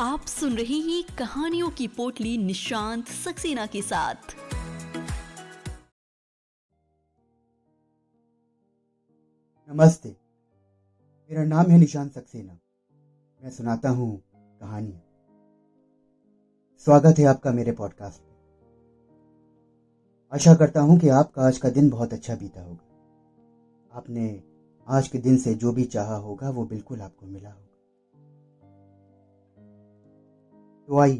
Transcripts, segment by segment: आप सुन रहे हैं कहानियों की पोटली निशांत सक्सेना के साथ। नमस्ते, मेरा नाम है निशांत सक्सेना। मैं सुनाता हूँ कहानियाँ। स्वागत है आपका मेरे पॉडकास्ट में। आशा करता हूँ कि आपका आज का दिन बहुत अच्छा बीता होगा। आपने आज के दिन से जो भी चाहा होगा वो बिल्कुल आपको मिला होगा। तो आइए,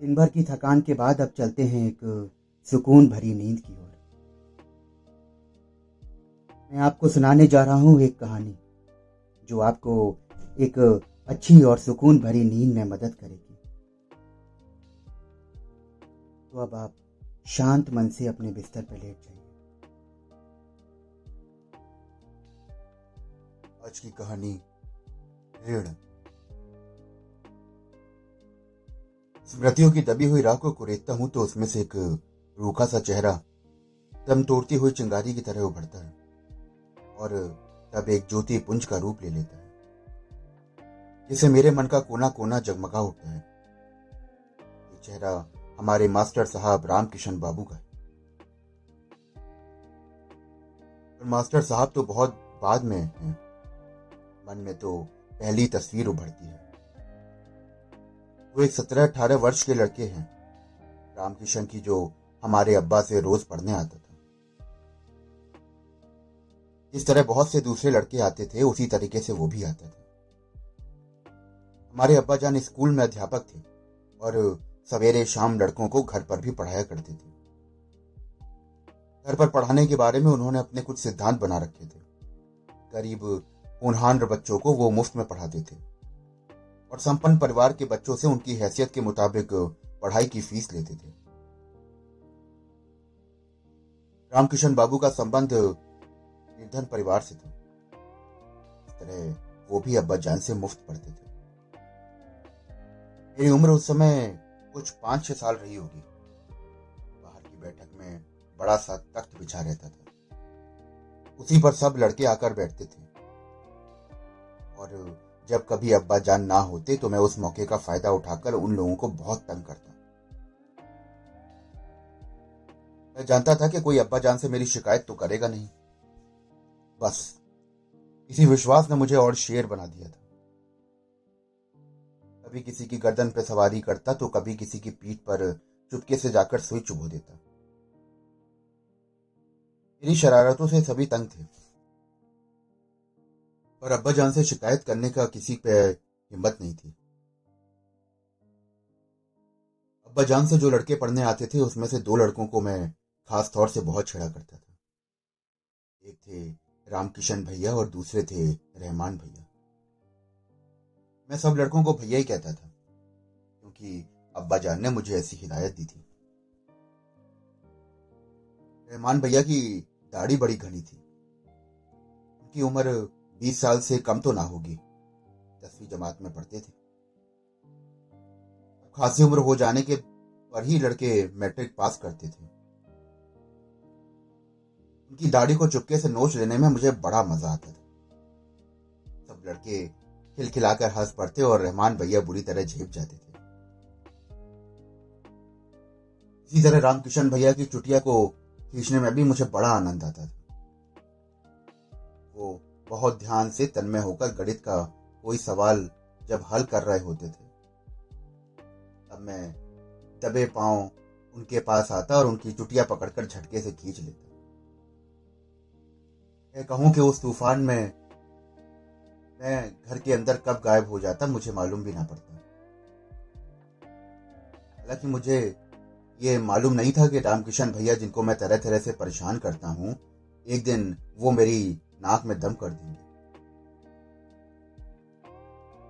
दिन भर की थकान के बाद अब चलते हैं एक सुकून भरी नींद की ओर। मैं आपको सुनाने जा रहा हूँ एक कहानी जो आपको एक अच्छी और सुकून भरी नींद में मदद करेगी। तो अब आप शांत मन से अपने बिस्तर पर लेट जाइए। आज की कहानी ऋण। स्मृतियों की दबी हुई राह को कुरेदता हूं तो उसमें से एक रूखा सा चेहरा दम तोड़ती हुई चिंगारी की तरह उभरता है और तब एक ज्योति पुंज का रूप ले लेता है जिसे मेरे मन का कोना कोना जगमगा उठता है। ये चेहरा हमारे मास्टर साहब राम किशन बाबू का है। पर मास्टर साहब तो बहुत बाद में हैं। मन में तो पहली तस्वीर उभरती है। वो एक 17-18 वर्ष के लड़के हैं, राम किशन की, जो हमारे अब्बा से रोज पढ़ने आता था। जिस तरह बहुत से दूसरे लड़के आते थे उसी तरीके से वो भी आता था। हमारे अब्बा जान स्कूल में अध्यापक थे और सवेरे शाम लड़कों को घर पर भी पढ़ाया करते थे। घर पर पढ़ाने के बारे में उन्होंने अपने कुछ सिद्धांत बना रखे थे। गरीब होनहार बच्चों को वो मुफ्त में पढ़ाते थे और संपन्न परिवार के बच्चों से उनकी हैसियत के मुताबिक पढ़ाई की फीस लेते थे। रामकिशन बाबू का संबंध निर्धन परिवार से था। इस तरह वो भी अब्बा जान से मुफ्त पढ़ते थे। मेरी उम्र उस समय कुछ 5-6 साल रही होगी। बाहर की बैठक में बड़ा सा तख्त बिछा रहता था, उसी पर सब लड़के आकर बैठते थे। और जब कभी अब्बा जान ना होते तो मैं उस मौके का फायदा उठाकर उन लोगों को बहुत तंग करता। मैं जानता था कि कोई अब्बा जान से मेरी शिकायत तो करेगा नहीं। बस इसी विश्वास ने मुझे और शेर बना दिया था। कभी किसी की गर्दन पर सवारी करता तो कभी किसी की पीठ पर चुपके से जाकर सुई चुभो देता। मेरी शरारतों से सभी तंग थे और अब्बा जान से शिकायत करने का किसी पे हिम्मत नहीं थी। अब्बा जान से जो लड़के पढ़ने आते थे उसमें से 2 लड़कों को मैं खास तौर से बहुत छेड़ा करता था। एक थे रामकिशन भैया और दूसरे थे रहमान भैया। मैं सब लड़कों को भैया ही कहता था क्योंकि अब्बा जान ने मुझे ऐसी हिदायत दी थी। रहमान भैया की दाढ़ी बड़ी घनी थी। उनकी उम्र 20 साल से कम तो ना होगी। 10वीं जमात में पढ़ते थे। खासी उम्र हो जाने के पर ही लड़के मैट्रिक पास करते थे। उनकी दाढ़ी को चुपके से नोच लेने में मुझे बड़ा मजा आता था। सब लड़के खिलखिलाकर हंस पड़ते और रहमान भैया बुरी तरह झेप जाते थे। इसी तरह रामकिशन भैया की चुटिया को खींचने में भी मुझे बड़ा आनंद आता था। वो बहुत ध्यान से तन्मय होकर गणित का कोई सवाल जब हल कर रहे होते थे तब मैं दबे पांव उनके पास आता और उनकी चुटिया पकड़कर झटके से खींच लेता। मैं कहूं कि उस तूफान में मैं घर के अंदर कब गायब हो जाता मुझे मालूम भी ना पड़ता। हालांकि मुझे ये मालूम नहीं था कि रामकिशन भैया, जिनको मैं तरह तरह से परेशान करता हूं, एक दिन वो मेरी नाक में दम कर देंगे।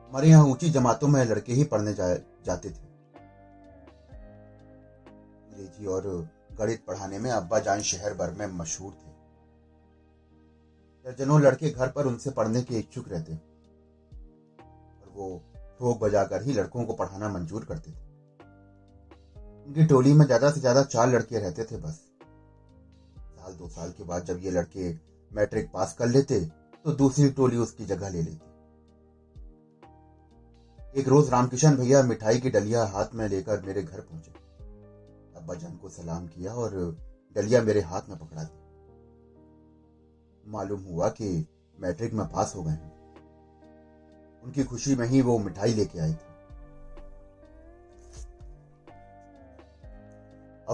हमारे यहां ऊंची जमातों में लड़के ही पढ़ने जाते थे। अंग्रेजी और गणित पढ़ाने में अब्बा जान शहर भर में मशहूर थे। दर्जनों लड़के घर पर उनसे पढ़ने के इच्छुक रहते और वो ठोक बजाकर ही लड़कों को पढ़ाना मंजूर करते थे। उनकी टोली में ज्यादा से ज्यादा 4 लड़के रहते थे। बस 1-2 साल के बाद जब ये लड़के मैट्रिक पास कर लेते तो दूसरी टोली उसकी जगह ले लेती। एक रोज राम किशन भैया मिठाई की डलिया हाथ में लेकर मेरे घर पहुंचे। अब्बा जान को सलाम किया और डलिया मेरे हाथ में पकड़ा दी। मालूम हुआ कि मैट्रिक में पास हो गए हैं। उनकी खुशी में ही वो मिठाई लेके आए थे।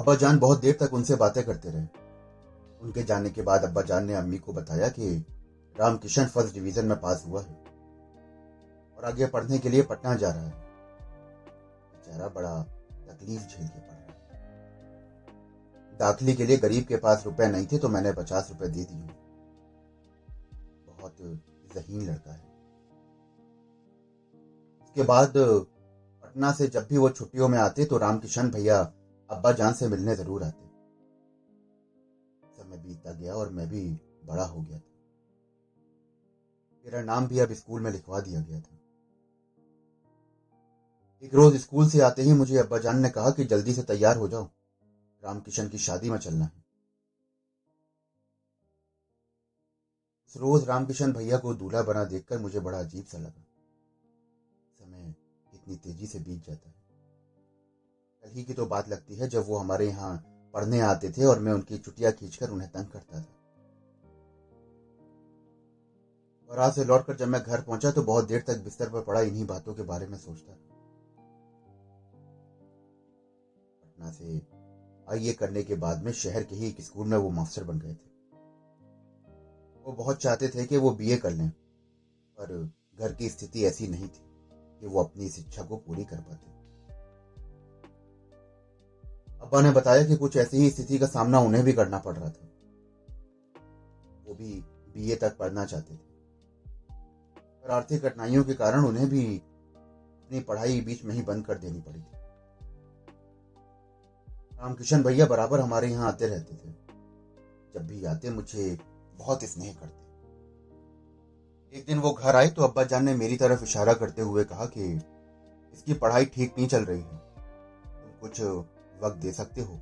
अब्बा जान बहुत देर तक उनसे बातें करते रहे। उनके जाने के बाद अब्बा जान ने अम्मी को बताया कि राम किशन फर्स्ट डिवीजन में पास हुआ है और आगे पढ़ने के लिए पटना जा रहा है। बेचारा बड़ा तकलीफ झेल के पढ़ रहा। दाखिले के लिए गरीब के पास रुपए नहीं थे तो मैंने 50 रुपए दे दिए। बहुत जहीन लड़का है। उसके बाद पटना से जब भी वो छुट्टियों में आते तो राम किशन भैया अब्बा जान से मिलने जरूर आते। समय बीतता गया और मैं भी बड़ा हो गया था। मेरा नाम भी अब स्कूल में लिखवा दिया गया था। एक रोज स्कूल से आते ही मुझे अब्बा जान ने कहा कि जल्दी से तैयार हो जाओ, रामकिशन की शादी में चलना है। उस रोज रामकिशन भैया को दूल्हा बना देखकर मुझे बड़ा अजीब सा लगा। समय इतनी तेजी से बीत जाता है। कल ही की तो बात लगती है जब वो हमारे यहाँ पढ़ने आते थे और मैं उनकी चुटियां खींचकर उन्हें तंग करता था। और आज से लौटकर जब मैं घर पहुंचा तो बहुत देर तक बिस्तर पर पड़ा इन्हीं बातों के बारे में सोचता था। पटना से आईए करने के बाद में शहर के ही एक स्कूल में वो मास्टर बन गए थे। वो बहुत चाहते थे कि वो बीए कर लें, पर घर की स्थिति ऐसी नहीं थी कि वो अपनी इस इच्छा को पूरी कर पाते। अब्बा ने बताया कि कुछ ऐसी ही स्थिति का सामना उन्हें भी करना पड़ रहा था। वो भी बीए तक पढ़ना चाहते थे पर आर्थिक कठिनाइयों के कारण उन्हें भी अपनी पढ़ाई बीच में ही बंद कर देनी पड़ी थी। रामकिशन भैया बराबर हमारे यहाँ आते रहते थे। जब भी आते मुझे बहुत स्नेह करते। एक दिन वो घर आए तो अब्बा जान ने मेरी तरफ इशारा करते हुए कहा कि इसकी पढ़ाई ठीक नहीं चल रही है, तुम कुछ वक्त दे सकते हो।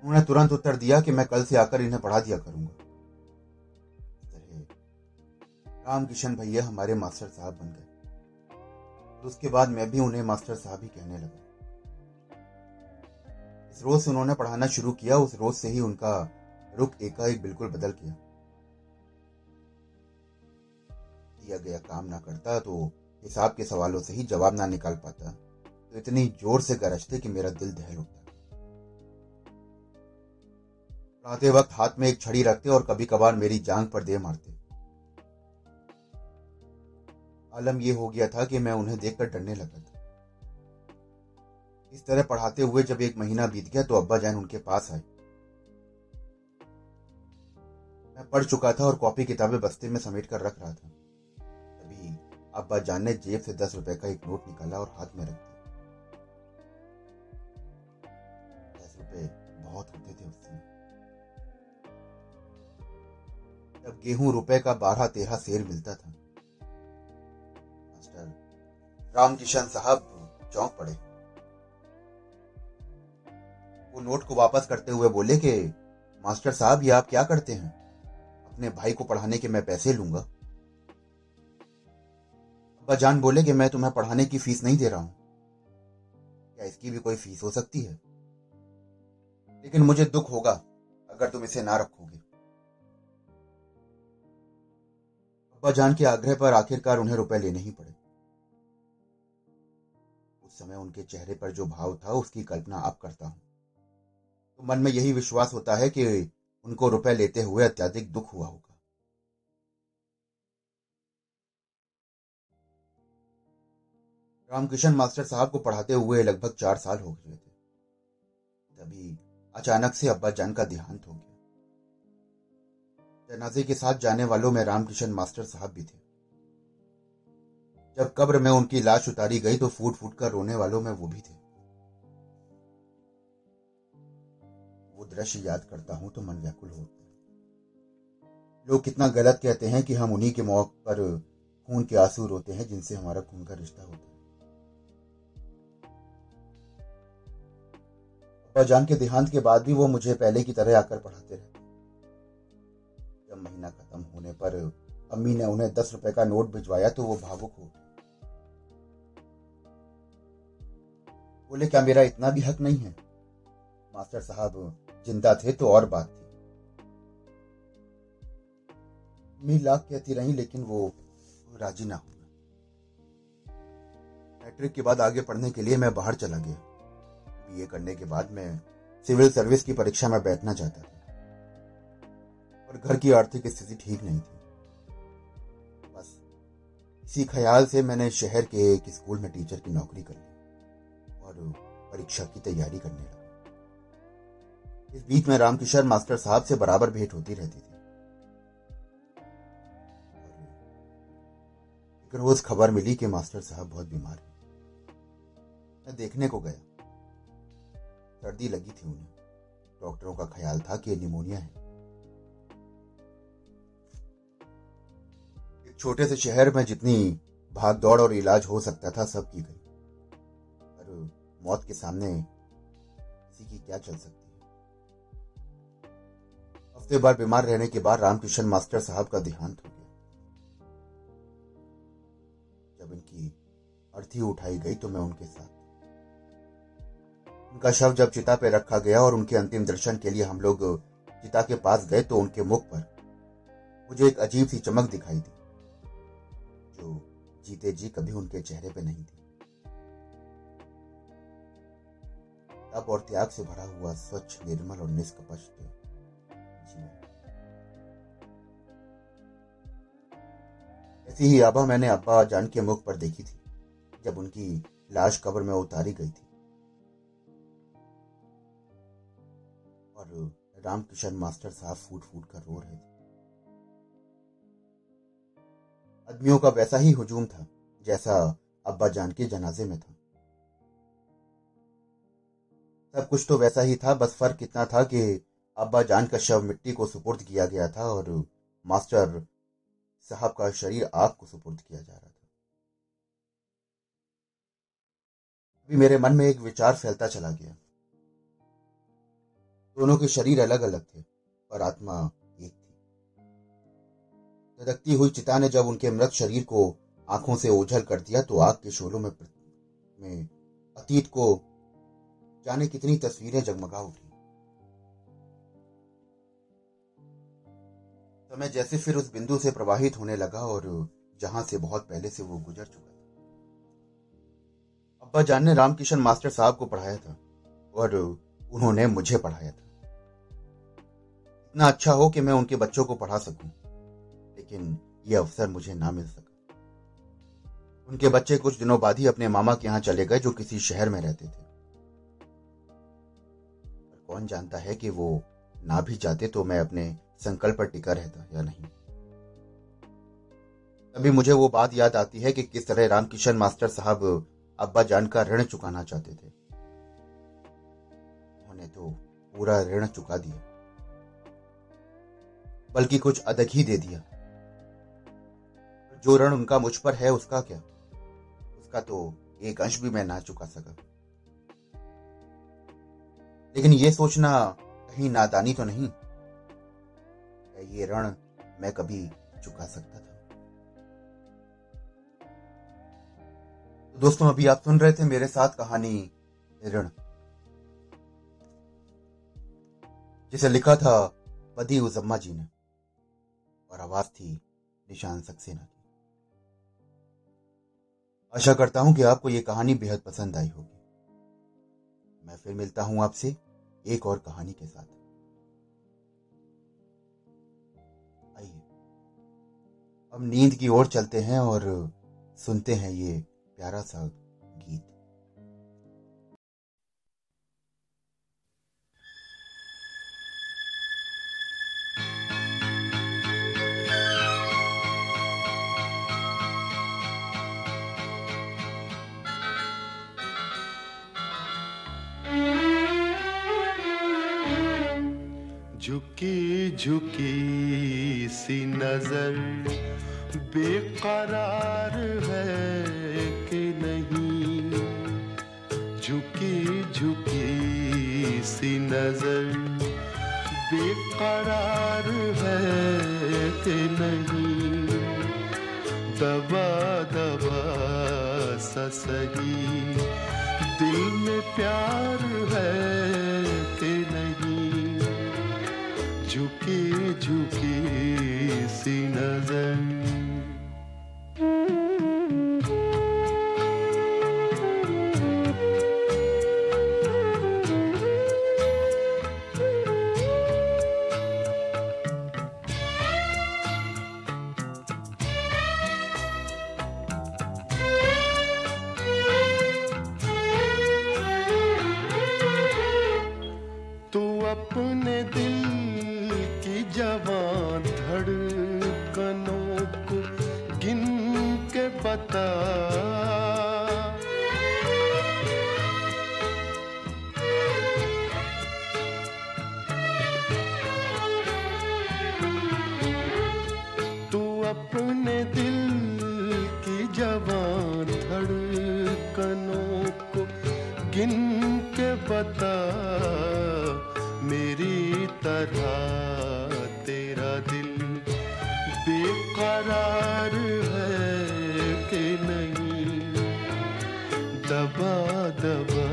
उन्होंने तुरंत उत्तर दिया कि मैं कल से आकर इन्हें पढ़ा दिया करूंगा। राम किशन भैया हमारे मास्टर साहब बन गए और उसके बाद मैं भी उन्हें मास्टर साहब ही कहने लगा। इस रोज से उन्होंने पढ़ाना शुरू किया। उस रोज से ही उनका रुख एकाएक बिल्कुल बदल गया। दिया गया काम ना करता तो हिसाब के सवालों से ही जवाब ना निकाल पाता तो इतनी जोर से गरजते कि मेरा दिल दहल उठता। पढ़ाते वक्त हाथ में एक छड़ी रखते और कभी कभार मेरी जांघ पर दे मारते। आलम यह हो गया था कि मैं उन्हें देखकर डरने लगा था। इस तरह पढ़ाते हुए जब एक महीना बीत गया तो अब्बा जान उनके पास आए। मैं पढ़ चुका था और कॉपी किताबें बस्ते में समेट कर रख रहा था। तभी अब्बा जान ने जेब से 10 रुपए का एक नोट निकाला और हाथ में रख दिया। 10 रुपए बहुत होते थे उस समय। तब गेहूं रुपए का 12-13 सेर मिलता था। रामकिशन साहब चौंक पड़े। वो नोट को वापस करते हुए बोले कि मास्टर साहब ये आप क्या करते हैं? अपने भाई को पढ़ाने के मैं पैसे लूंगा। अब्बा जान बोले कि मैं तुम्हें पढ़ाने की फीस नहीं दे रहा हूं, क्या इसकी भी कोई फीस हो सकती है? लेकिन मुझे दुख होगा अगर तुम इसे ना रखोगे। अब्बा जान के आग्रह पर आखिरकार उन्हें रुपए लेने ही पड़े। समय उनके चेहरे पर जो भाव था उसकी कल्पना अब करता हूं तो मन में यही विश्वास होता है कि उनको रुपए लेते हुए अत्यधिक दुख हुआ होगा। रामकिशन मास्टर साहब को पढ़ाते हुए लगभग 4 साल हो गए थे। तभी अचानक से अब्बा जान का देहांत हो गया। जनाजे के साथ जाने वालों में रामकिशन मास्टर साहब भी थे। जब कब्र में उनकी लाश उतारी गई तो फूट फूट कर रोने वालों में वो भी थे। वो दृश्य याद करता हूं तो मन व्याकुल हो उठता है। लोग कितना गलत कहते हैं कि हम उन्हीं के मौके पर खून के आंसू रोते हैं जिनसे हमारा खून का रिश्ता होता है। अब्बा जान के देहांत के बाद भी वो मुझे पहले की तरह आकर पढ़ाते रहते। जब महीना खत्म होने पर अम्मी ने उन्हें 10 रुपए का नोट भिजवाया तो वो भावुक हो गए। बोले, क्या मेरा इतना भी हक नहीं है? मास्टर साहब जिंदा थे तो और बात थी। अम्मी लाख कहती रही लेकिन वो राजी ना हुआ। मैट्रिक के बाद आगे पढ़ने के लिए मैं बाहर चला गया। बीए करने के बाद मैं सिविल सर्विस की परीक्षा में बैठना चाहता था और घर की आर्थिक स्थिति ठीक नहीं थी। बस इसी ख्याल से मैंने शहर के एक स्कूल में टीचर की नौकरी कर ली और परीक्षा की तैयारी करने लगा। इस बीच में राम किशन मास्टर साहब से बराबर भेंट होती रहती थी। एक रोज खबर मिली कि मास्टर साहब बहुत बीमार हैं। मैं देखने को गया। सर्दी लगी थी उन्हें। डॉक्टरों का ख्याल था कि निमोनिया है। एक छोटे से शहर में जितनी भाग दौड़ और इलाज हो सकता था सब की गई, पर मौत के सामने किसी की क्या चल सकती है। हफ्ते भर बीमार रहने के बाद रामकिशन मास्टर साहब का देहांत हो गया। जब इनकी अर्थी उठाई गई तो मैं उनके साथ। उनका शव जब चिता पे रखा गया और उनके अंतिम दर्शन के लिए हम लोग चिता के पास गए तो उनके मुख पर मुझे एक अजीब सी चमक दिखाई दी जो जीते जी कभी उनके चेहरे पे नहीं थी। तप और त्याग से भरा हुआ स्वच्छ, निर्मल और निष्कपट जीवन। ऐसी ही आभा मैंने अब्बा जान के मुख पर देखी थी जब उनकी लाश कब्र में उतारी गई थी। रामकिशन मास्टर साहब फूट फूट कर रो रहे थे। आदमियों का वैसा ही हुजूम था जैसा अब्बा जान के जनाजे में था। सब कुछ तो वैसा ही था, बस फर्क इतना था कि अब्बा जान का शव मिट्टी को सुपुर्द किया गया था और मास्टर साहब का शरीर आग को सुपुर्द किया जा रहा था। अभी मेरे मन में एक विचार फैलता चला गया। दोनों के शरीर अलग अलग थे और आत्मा एक थी। धधकती हुई चिता ने जब उनके मृत शरीर को आंखों से ओझल कर दिया तो आग के शोलों में अतीत को जाने कितनी तस्वीरें जगमगा उठी। समय जैसे फिर उस बिंदु से प्रवाहित होने लगा और जहां से बहुत पहले से वो गुजर चुका था। अब्बा जान ने रामकिशन मास्टर साहब को पढ़ाया था और उन्होंने मुझे पढ़ाया था। इतना अच्छा हो कि मैं उनके बच्चों को पढ़ा सकूं, लेकिन यह अवसर मुझे ना मिल सका। उनके बच्चे कुछ दिनों बाद ही अपने मामा के यहाँ चले गए जो किसी शहर में रहते थे। कौन जानता है कि वो ना भी जाते तो मैं अपने संकल्प पर टिका रहता या नहीं। तभी मुझे वो बात याद आती है कि किस तरह रामकिशन मास्टर साहब अब्बा जान का ऋण चुकाना चाहते थे। ने तो पूरा ऋण चुका दिया, बल्कि कुछ अधिक ही दे दिया। जो ऋण उनका मुझ पर है उसका क्या, उसका तो एक अंश भी मैं ना चुका सका। लेकिन यह सोचना कहीं नादानी तो नहीं, ये ऋण मैं कभी चुका सकता था। तो दोस्तों, अभी आप सुन रहे थे मेरे साथ कहानी ऋण, जिसे लिखा था पदी उजम्मा जी ने और आवाज थी निशांत सक्सेना की। आशा करता हूं कि आपको ये कहानी बेहद पसंद आई होगी। मैं फिर मिलता हूं आपसे एक और कहानी के साथ। आइए अब नींद की ओर चलते हैं और सुनते हैं ये प्यारा सा गीत। झुकी झुकी सी नजर बेकरार है कि नहीं, झुकी झुकी सी नजर बेकरार है कि नहीं। दबा दबा सा सही दिल में प्यार है कि नहीं, झुकी झुकी सी नजर। अपने दिल की जवां धड़कनों को गिन के बता, तू अपने दिल की जवां धड़कनों को गिन के बता, मेरी तरह तेरा दिल बेकरार है कि नहीं, दबा दबा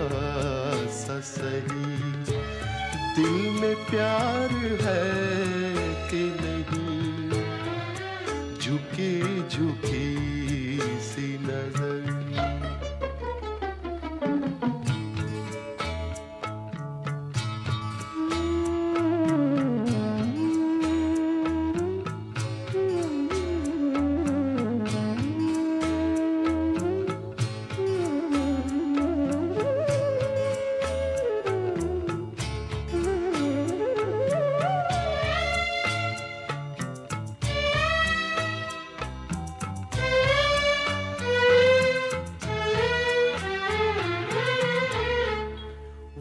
सा सही दिल में प्यार है कि नहीं, झुकी झुकी सी नजर।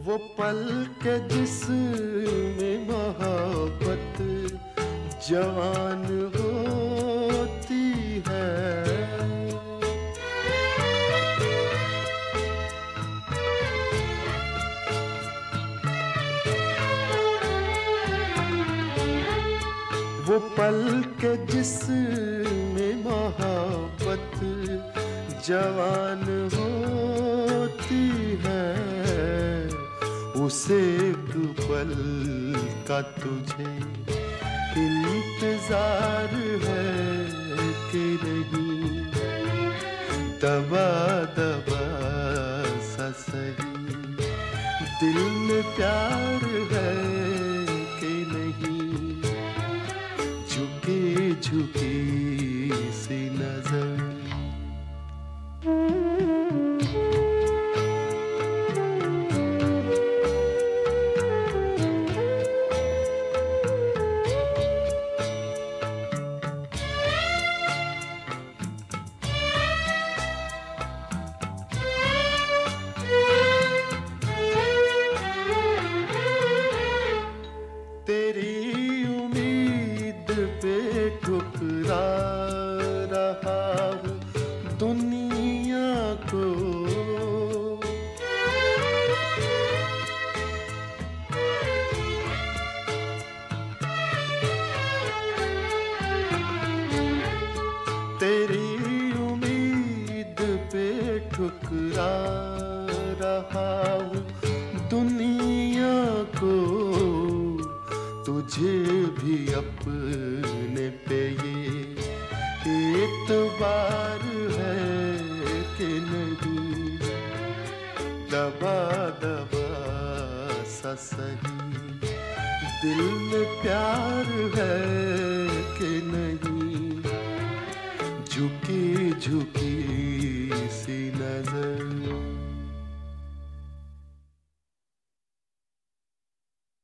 वो पल के जिसमें मोहब्बत जवान होती है, वो पल के जिसमें मोहब्बत जवान होती है, उसे एक पल का तुझे इंतजार है कि नहीं, दबा दबा सा सही दिल में प्यार है कि नहीं, झुकी झुकी सी नजर। ठुकरा रहा हूँ दुनिया को, तेरी उम्मीद पे ठुकरा रहा हूँ दुनिया को, तुझे भी अपने पे ये एतबार है कि नहीं, दबा दबा सा सही दिल में प्यार है